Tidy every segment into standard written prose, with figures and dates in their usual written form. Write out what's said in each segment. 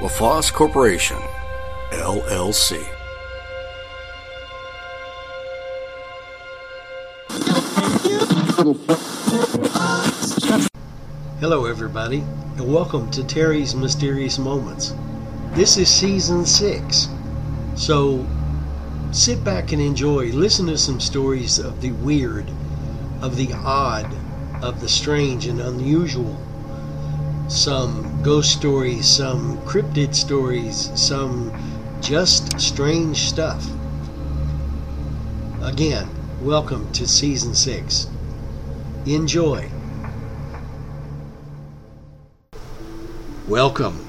The FOSS Corporation, LLC. Hello everybody, and welcome to Terry's Mysterious Moments. This is Season 6, so sit back and enjoy. Listen to some stories of the weird, of the odd, of the strange and unusual. Some ghost stories, some cryptid stories, some just strange stuff. Again, welcome to Season 6. Enjoy. Welcome,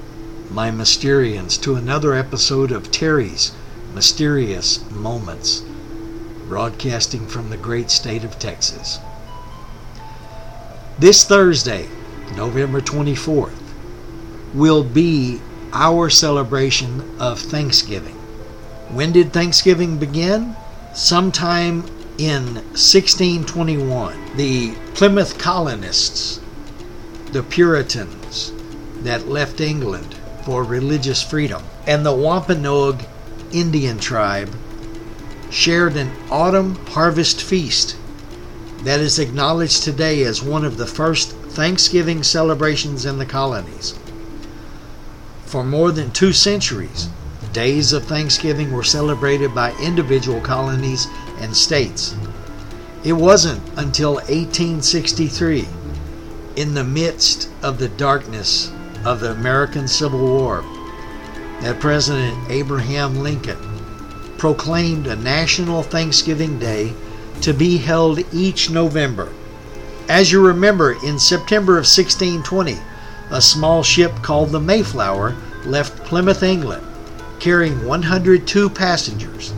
my Mysterians, to another episode of Terry's Mysterious Moments, broadcasting from the great state of Texas. This Thursday, November 24th, will be our celebration of Thanksgiving. When did Thanksgiving begin? Sometime in 1621. The Plymouth colonists, the Puritans that left England for religious freedom, and the Wampanoag Indian tribe shared an autumn harvest feast that is acknowledged today as one of the first Thanksgiving celebrations in the colonies. For more than 2 centuries, days of Thanksgiving were celebrated by individual colonies and states. It wasn't until 1863, in the midst of the darkness of the American Civil War, that President Abraham Lincoln proclaimed a national Thanksgiving Day to be held each November. As you remember, in September of 1620, a small ship called the Mayflower left Plymouth, England, carrying 102 passengers,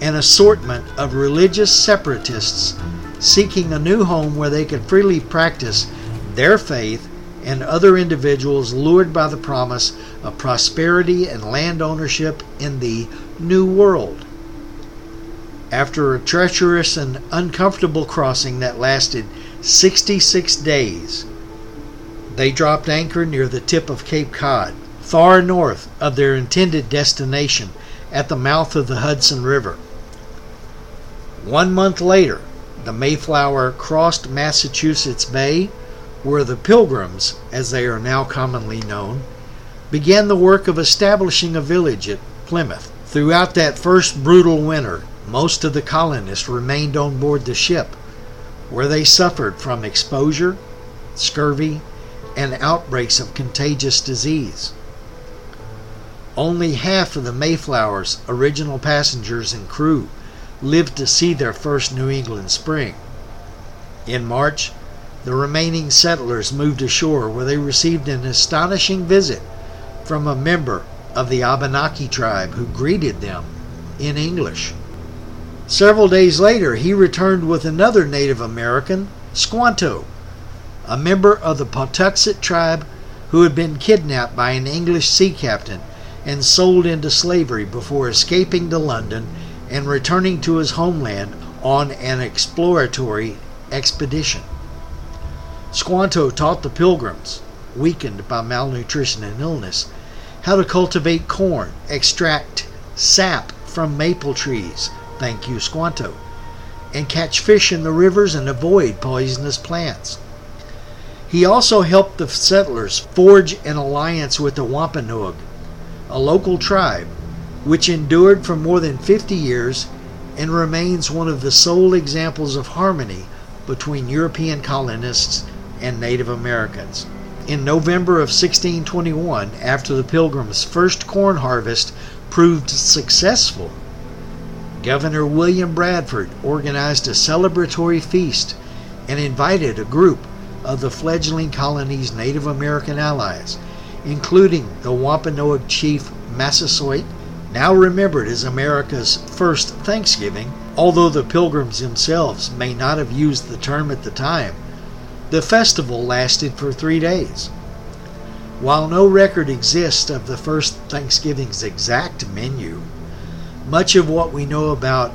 an assortment of religious separatists seeking a new home where they could freely practice their faith, and other individuals lured by the promise of prosperity and land ownership in the New World. After a treacherous and uncomfortable crossing that lasted 66 days, they dropped anchor near the tip of Cape Cod, far north of their intended destination at the mouth of the Hudson River. 1 month later, the Mayflower crossed Massasoit Bay, where the Pilgrims, as they are now commonly known, began the work of establishing a village at Plymouth. Throughout that first brutal winter, most of the colonists remained on board the ship, where they suffered from exposure, scurvy, and outbreaks of contagious disease. Only half of the Mayflower's original passengers and crew lived to see their first New England spring. In March, the remaining settlers moved ashore, where they received an astonishing visit from a member of the Abenaki tribe, who greeted them in English. Several days later, he returned with another Native American, Squanto, a member of the Patuxet tribe who had been kidnapped by an English sea captain and sold into slavery before escaping to London and returning to his homeland on an exploratory expedition. Squanto taught the Pilgrims, weakened by malnutrition and illness, how to cultivate corn, extract sap from maple trees, thank you, Squanto, and catch fish in the rivers and avoid poisonous plants. He also helped the settlers forge an alliance with the Wampanoag, a local tribe which endured for more than 50 years and remains one of the sole examples of harmony between European colonists and Native Americans. In November of 1621, after the Pilgrims' first corn harvest proved successful, Governor William Bradford organized a celebratory feast and invited a group of the fledgling colony's Native American allies, including the Wampanoag chief Massasoit, now remembered as America's first Thanksgiving, although the Pilgrims themselves may not have used the term at the time. The festival lasted for 3 days. While no record exists of the first Thanksgiving's exact menu, much of what we know about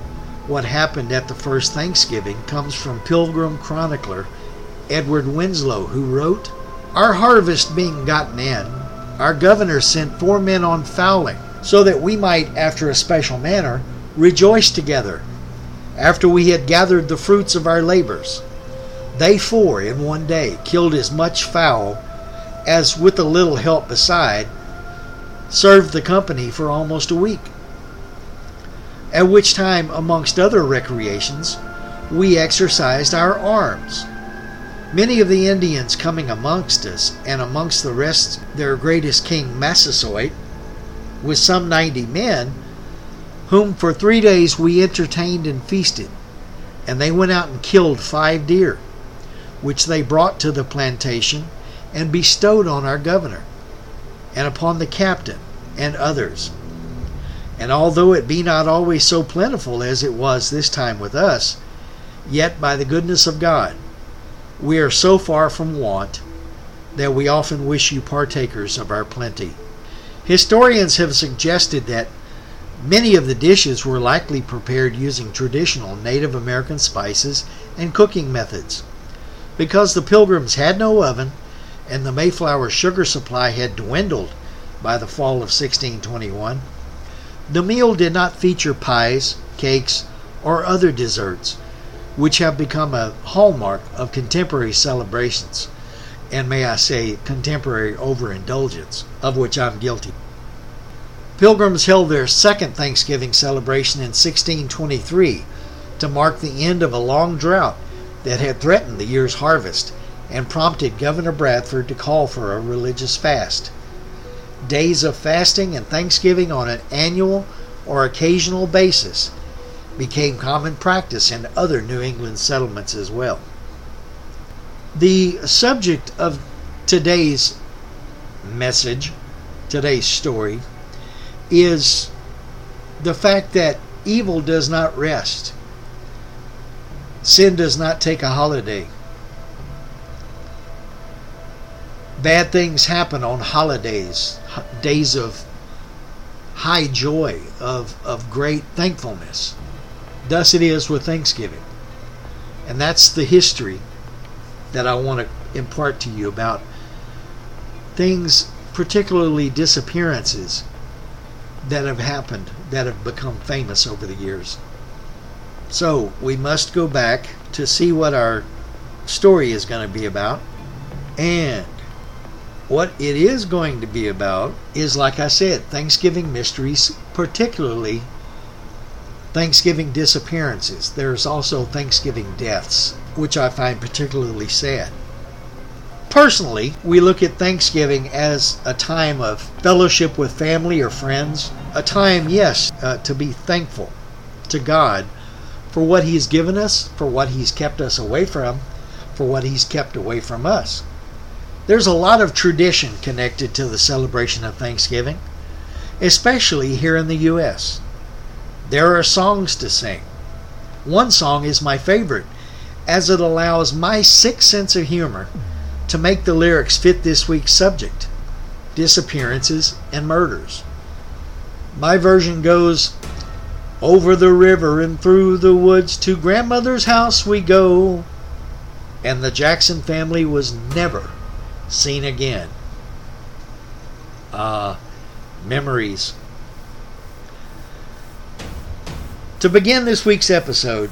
what happened at the first Thanksgiving comes from Pilgrim chronicler Edward Winslow, who wrote, "Our harvest being gotten in, our governor sent 4 men on fowling, so that we might, after a special manner, rejoice together, after we had gathered the fruits of our labors. They 4 in one day killed as much fowl as, with a little help beside, served the company for almost a week. At which time, amongst other recreations, we exercised our arms. Many of the Indians coming amongst us, and amongst the rest their greatest king Massasoit, with some 90 men, whom for 3 days we entertained and feasted, and they went out and killed 5 deer, which they brought to the plantation and bestowed on our governor, and upon the captain and others. And although it be not always so plentiful as it was this time with us, yet by the goodness of God, we are so far from want that we often wish you partakers of our plenty." Historians have suggested that many of the dishes were likely prepared using traditional Native American spices and cooking methods. Because the Pilgrims had no oven and the Mayflower sugar supply had dwindled by the fall of 1621, the meal did not feature pies, cakes, or other desserts, which have become a hallmark of contemporary celebrations, and may I say contemporary overindulgence, of which I'm guilty. Pilgrims held their second Thanksgiving celebration in 1623 to mark the end of a long drought that had threatened the year's harvest and prompted Governor Bradford to call for a religious fast. Days of fasting and Thanksgiving on an annual or occasional basis became common practice in other New England settlements as well. The subject of today's message, today's story, is the fact that evil does not rest. Sin does not take a holiday. Bad things happen on holidays, days of high joy, of great thankfulness. Thus it is with Thanksgiving. And that's the history that I want to impart to you about things, particularly disappearances, that have happened, that have become famous over the years. So we must go back to see what our story is going to be about. And what it is going to be about is, like I said, Thanksgiving mysteries, particularly Thanksgiving disappearances. There's also Thanksgiving deaths, which I find particularly sad. Personally, we look at Thanksgiving as a time of fellowship with family or friends, a time, yes, to be thankful to God for what He's given us, for what He's kept us away from, for what He's kept away from us. There's a lot of tradition connected to the celebration of Thanksgiving, especially here in the U.S. There are songs to sing. One song is my favorite, as it allows my sick sense of humor to make the lyrics fit this week's subject, disappearances and murders. My version goes, "Over the river and through the woods to grandmother's house we go, and the Jackson family was never seen again." Memories. To begin this week's episode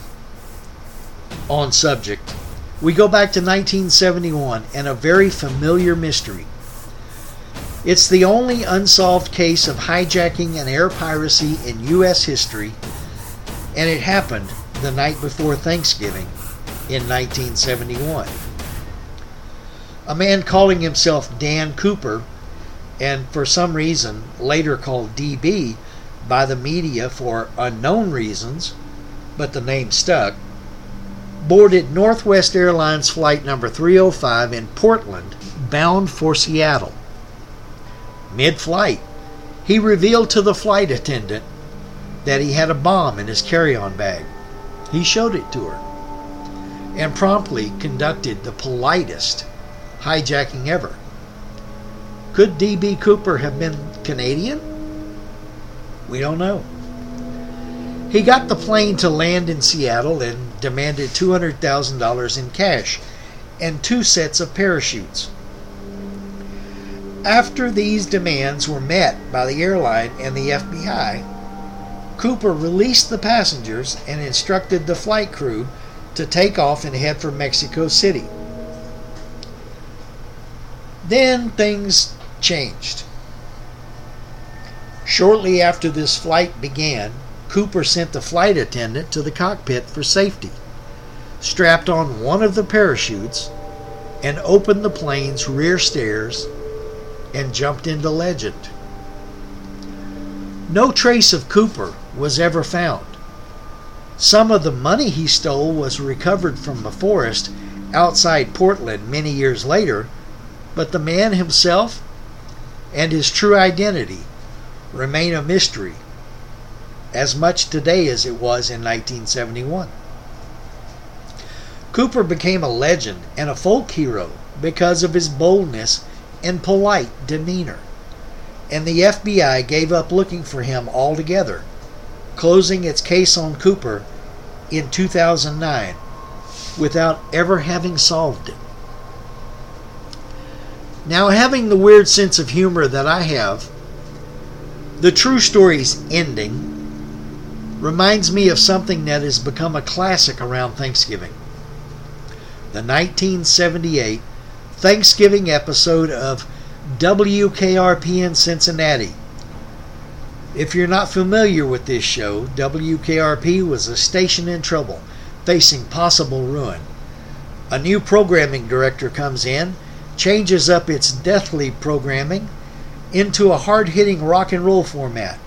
on subject, we go back to 1971 and a very familiar mystery. It's the only unsolved case of hijacking and air piracy in U.S. history, and it happened the night before Thanksgiving in 1971. A man calling himself Dan Cooper, and for some reason later called D.B., by the media for unknown reasons, but the name stuck, boarded Northwest Airlines flight number 305 in Portland, bound for Seattle. Mid-flight, he revealed to the flight attendant that he had a bomb in his carry-on bag. He showed it to her and promptly conducted the politest hijacking ever. Could D.B. Cooper have been Canadian? We don't know. He got the plane to land in Seattle and demanded $200,000 in cash and 2 sets of parachutes. After these demands were met by the airline and the FBI, Cooper released the passengers and instructed the flight crew to take off and head for Mexico City. Then things changed. Shortly after this flight began, Cooper sent the flight attendant to the cockpit for safety, strapped on one of the parachutes, and opened the plane's rear stairs and jumped into legend. No trace of Cooper was ever found. Some of the money he stole was recovered from the forest outside Portland many years later, but the man himself and his true identity remain a mystery, as much today as it was in 1971. Cooper became a legend and a folk hero because of his boldness and polite demeanor, and the FBI gave up looking for him altogether, closing its case on Cooper in 2009 without ever having solved it. Now, having the weird sense of humor that I have, the true story's ending reminds me of something that has become a classic around Thanksgiving. The 1978 Thanksgiving episode of WKRP in Cincinnati. If you're not familiar with this show, WKRP was a station in trouble, facing possible ruin. A new programming director comes in, changes up its deathly programming into a hard-hitting rock and roll format,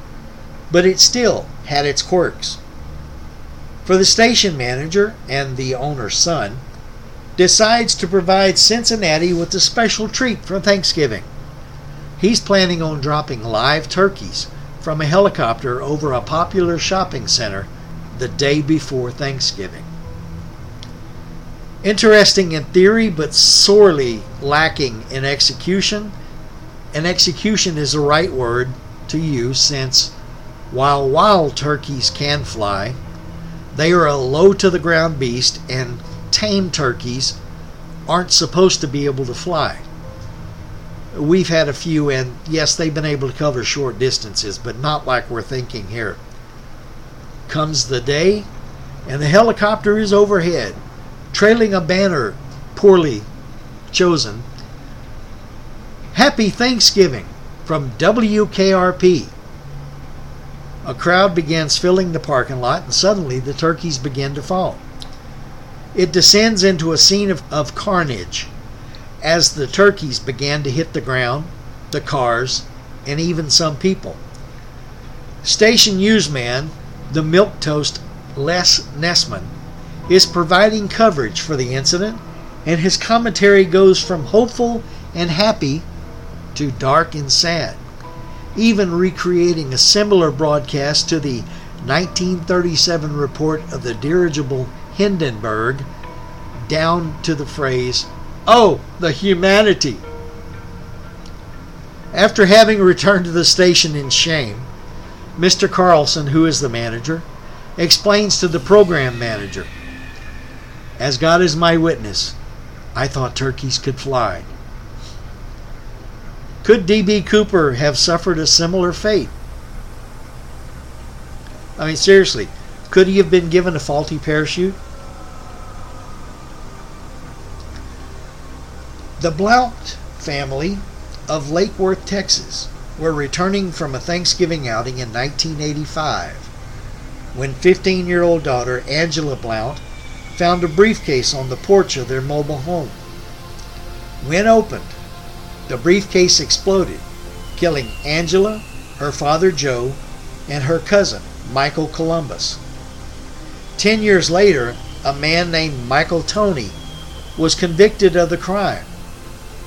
but it still had its quirks. For the station manager and the owner's son, decides to provide Cincinnati with a special treat for Thanksgiving. He's planning on dropping live turkeys from a helicopter over a popular shopping center the day before Thanksgiving. Interesting in theory, but sorely lacking in execution. And execution is the right word to use, since while wild turkeys can fly, they are a low-to-the-ground beast, and tame turkeys aren't supposed to be able to fly. We've had a few, and yes, they've been able to cover short distances, but not like we're thinking here. Comes the day, and the helicopter is overhead, trailing a banner poorly chosen. Happy Thanksgiving from WKRP. A crowd begins filling the parking lot, and suddenly the turkeys begin to fall. It descends into a scene of carnage as the turkeys began to hit the ground, the cars, and even some people. Station newsman, the milquetoast Les Nessman, is providing coverage for the incident, and his commentary goes from hopeful and happy to dark and sad, even recreating a similar broadcast to the 1937 report of the dirigible Hindenburg, down to the phrase, "Oh, the humanity!" After having returned to the station in shame, Mr. Carlson, who is the manager, explains to the program manager, "As God is my witness, I thought turkeys could fly." Could D.B. Cooper have suffered a similar fate? I mean, seriously, could he have been given a faulty parachute? The Blount family of Lake Worth, Texas, were returning from a Thanksgiving outing in 1985 when 15-year-old daughter Angela Blount found a briefcase on the porch of their mobile home. When opened, the briefcase exploded, killing Angela, her father Joe, and her cousin Michael Columbus. 10 years later, a man named Michael Toney was convicted of the crime,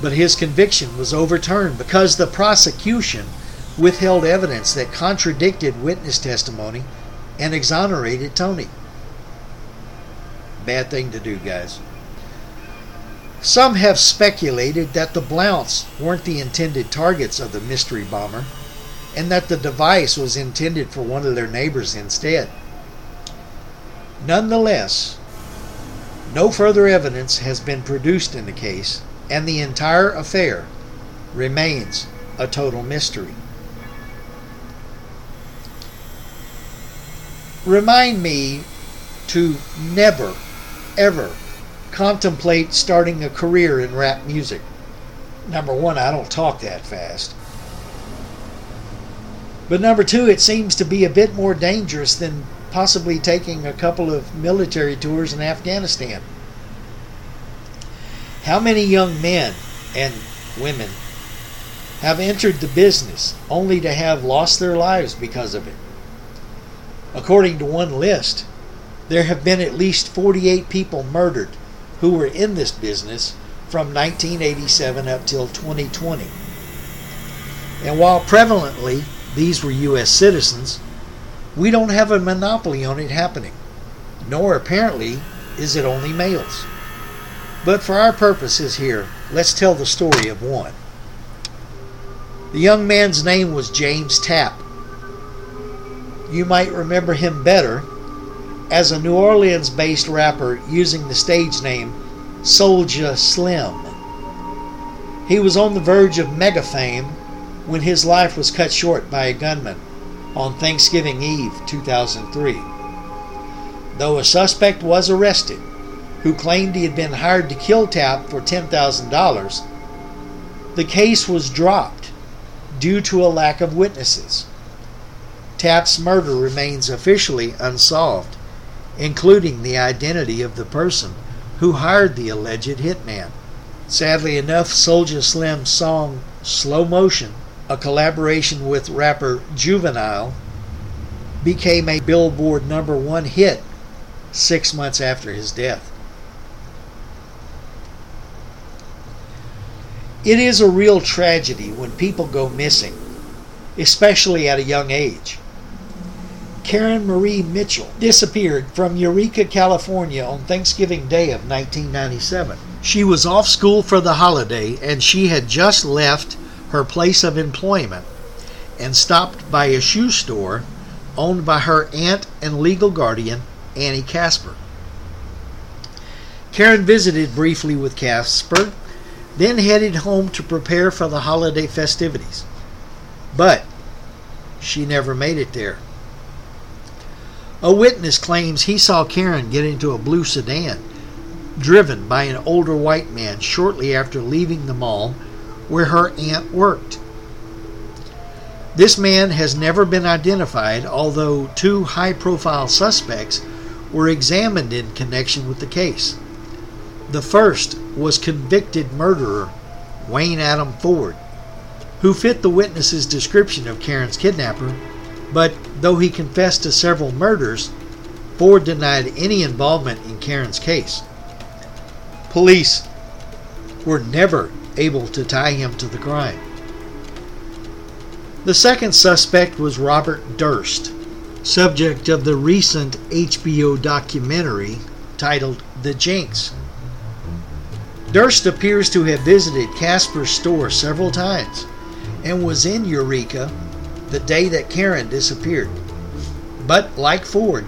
but his conviction was overturned because the prosecution withheld evidence that contradicted witness testimony and exonerated Toney. Bad thing to do, guys. Some have speculated that the Blounts weren't the intended targets of the mystery bomber and that the device was intended for one of their neighbors instead. Nonetheless, no further evidence has been produced in the case, and the entire affair remains a total mystery. Remind me to never, ever contemplate starting a career in rap music. Number one, I don't talk that fast. But number two, it seems to be a bit more dangerous than possibly taking a couple of military tours in Afghanistan. How many young men and women have entered the business only to have lost their lives because of it? According to one list, there have been at least 48 people murdered who were in this business from 1987 up till 2020. And while prevalently these were U.S. citizens, we don't have a monopoly on it happening, nor apparently is it only males. But for our purposes here, let's tell the story of one. The young man's name was James Tapp. You might remember him better as a New Orleans-based rapper using the stage name Soulja Slim. He was on the verge of mega fame when his life was cut short by a gunman on Thanksgiving Eve, 2003. Though a suspect was arrested who claimed he had been hired to kill Tapp for $10,000, the case was dropped due to a lack of witnesses. Tapp's murder remains officially unsolved, including the identity of the person who hired the alleged hitman. Sadly enough, Soulja Slim's song Slow Motion, a collaboration with rapper Juvenile, became a Billboard #1 hit 6 months after his death. It is a real tragedy when people go missing, especially at a young age. Karen Marie Mitchell disappeared from Eureka, California on Thanksgiving Day of 1997. She was off school for the holiday, and she had just left her place of employment and stopped by a shoe store owned by her aunt and legal guardian, Annie Casper. Karen visited briefly with Casper, then headed home to prepare for the holiday festivities. But she never made it there. A witness claims he saw Karen get into a blue sedan driven by an older white man shortly after leaving the mall where her aunt worked. This man has never been identified, although two high-profile suspects were examined in connection with the case. The first was convicted murderer Wayne Adam Ford, who fit the witness's description of Karen's kidnapper, but though he confessed to several murders, Ford denied any involvement in Karen's case. Police were never able to tie him to the crime. The second suspect was Robert Durst, subject of the recent HBO documentary titled The Jinx. Durst appears to have visited Casper's store several times and was in Eureka the day that Karen disappeared. But like Ford,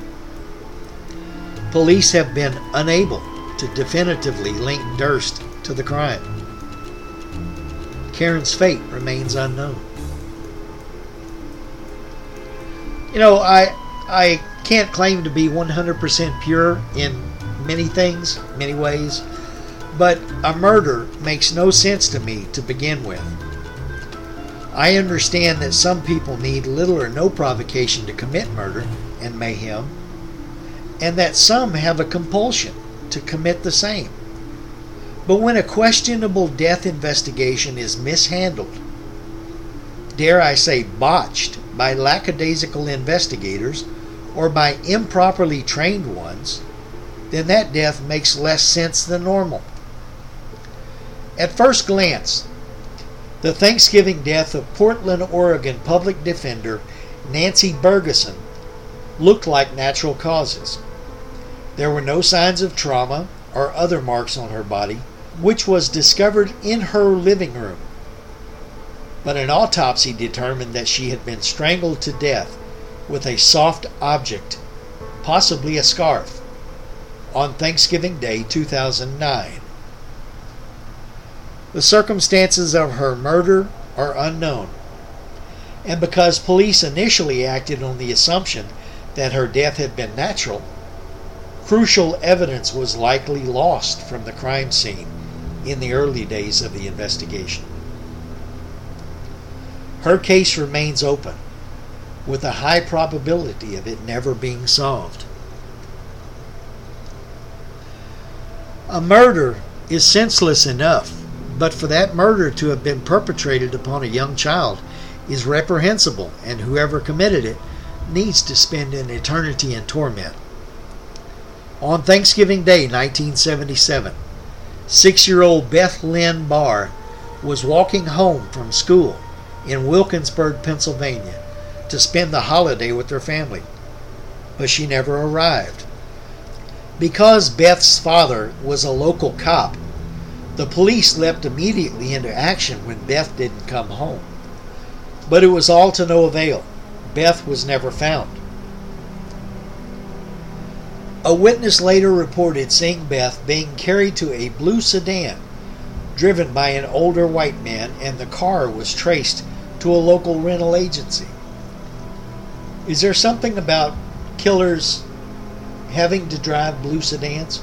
police have been unable to definitively link Durst to the crime. Karen's fate remains unknown. You know, I can't claim to be 100% pure in many things, many ways, but a murder makes no sense to me to begin with. I understand that some people need little or no provocation to commit murder and mayhem, and that some have a compulsion to commit the same. But when a questionable death investigation is mishandled, dare I say botched, by lackadaisical investigators or by improperly trained ones, then that death makes less sense than normal. At first glance, the Thanksgiving death of Portland, Oregon public defender Nancy Bergeson looked like natural causes. There were no signs of trauma or other marks on her body, which was discovered in her living room. But an autopsy determined that she had been strangled to death with a soft object, possibly a scarf, on Thanksgiving Day 2009. The circumstances of her murder are unknown, and because police initially acted on the assumption that her death had been natural, crucial evidence was likely lost from the crime scene in the early days of the investigation. Her case remains open, with a high probability of it never being solved. A murder is senseless enough, but for that murder to have been perpetrated upon a young child is reprehensible, and whoever committed it needs to spend an eternity in torment. On Thanksgiving Day 1977, 6-year-old Beth Lynn Barr was walking home from school in Wilkinsburg, Pennsylvania, to spend the holiday with her family, but she never arrived. Because Beth's father was a local cop, the police leapt immediately into action when Beth didn't come home. But it was all to no avail. Beth was never found. A witness later reported seeing Beth being carried to a blue sedan driven by an older white man, and the car was traced to a local rental agency. Is there something about killers having to drive blue sedans?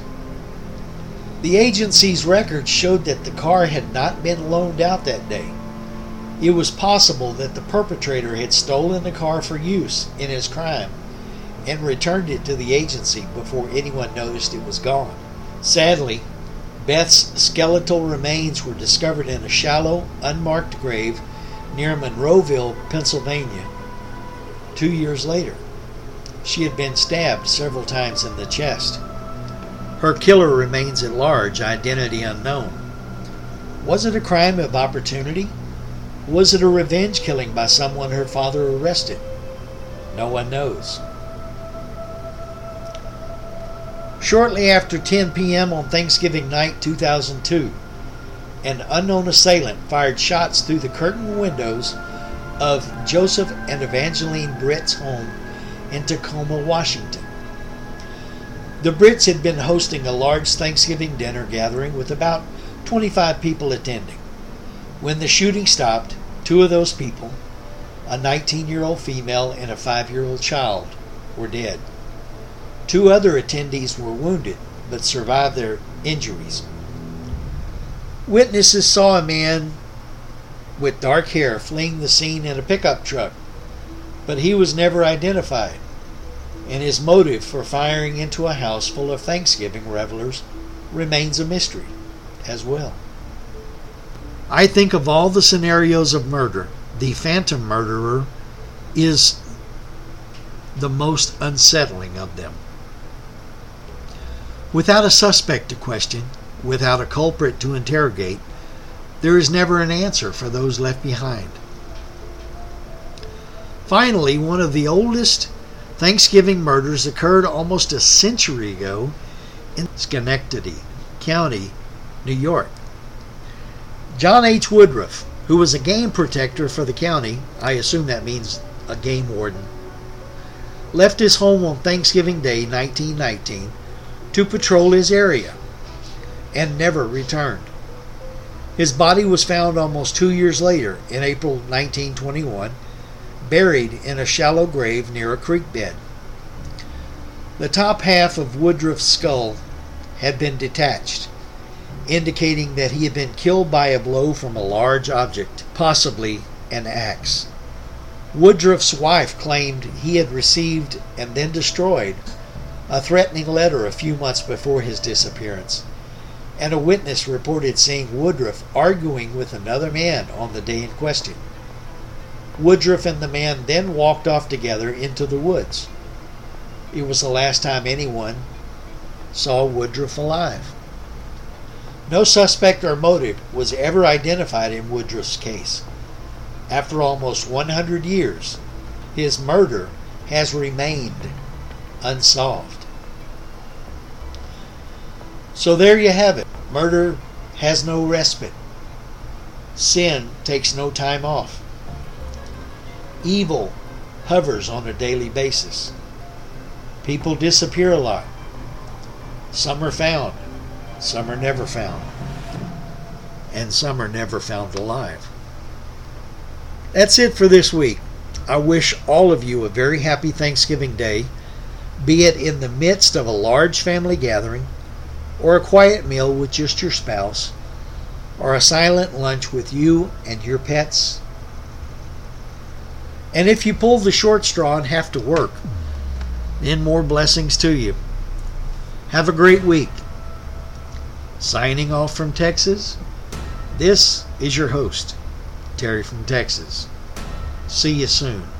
The agency's records showed that the car had not been loaned out that day. It was possible that the perpetrator had stolen the car for use in his crime and returned it to the agency before anyone noticed it was gone. Sadly, Beth's skeletal remains were discovered in a shallow, unmarked grave near Monroeville, Pennsylvania, 2 years later. She had been stabbed several times in the chest. Her killer remains at large, identity unknown. Was it a crime of opportunity? Was it a revenge killing by someone her father arrested? No one knows. Shortly after 10 p.m. on Thanksgiving night 2002, an unknown assailant fired shots through the curtained windows of Joseph and Evangeline Britt's home in Tacoma, Washington. The Britts had been hosting a large Thanksgiving dinner gathering with about 25 people attending. When the shooting stopped, two of those people, a 19-year-old female and a 5-year-old child, were dead. Two other attendees were wounded but survived their injuries. Witnesses saw a man with dark hair fleeing the scene in a pickup truck, but he was never identified, and his motive for firing into a house full of Thanksgiving revelers remains a mystery as well. I think of all the scenarios of murder, the phantom murderer is the most unsettling of them. Without a suspect to question, without a culprit to interrogate, there is never an answer for those left behind. Finally, one of the oldest Thanksgiving murders occurred almost a century ago in Schenectady County, New York. John H. Woodruff, who was a game protector for the county, I assume that means a game warden, left his home on Thanksgiving Day 1919 to patrol his area and never returned. His body was found almost 2 years later in April 1921, buried in a shallow grave near a creek bed. The top half of Woodruff's skull had been detached, indicating that he had been killed by a blow from a large object, possibly an axe. Woodruff's wife claimed he had received and then destroyed a threatening letter a few months before his disappearance, and a witness reported seeing Woodruff arguing with another man on the day in question. Woodruff and the man then walked off together into the woods. It was the last time anyone saw Woodruff alive. No suspect or motive was ever identified in Woodruff's case. After almost 100 years, his murder has remained unsolved. So there you have it. Murder has no respite. Sin takes no time off. Evil hovers on a daily basis. People disappear a lot. Some are found, some are never found, and some are never found alive. That's it for this week. I wish all of you a very happy Thanksgiving Day, be it in the midst of a large family gathering, or a quiet meal with just your spouse, or a silent lunch with you and your pets. And if you pull the short straw and have to work, then more blessings to you. Have a great week. Signing off from Texas, this is your host, Terry from Texas. See you soon.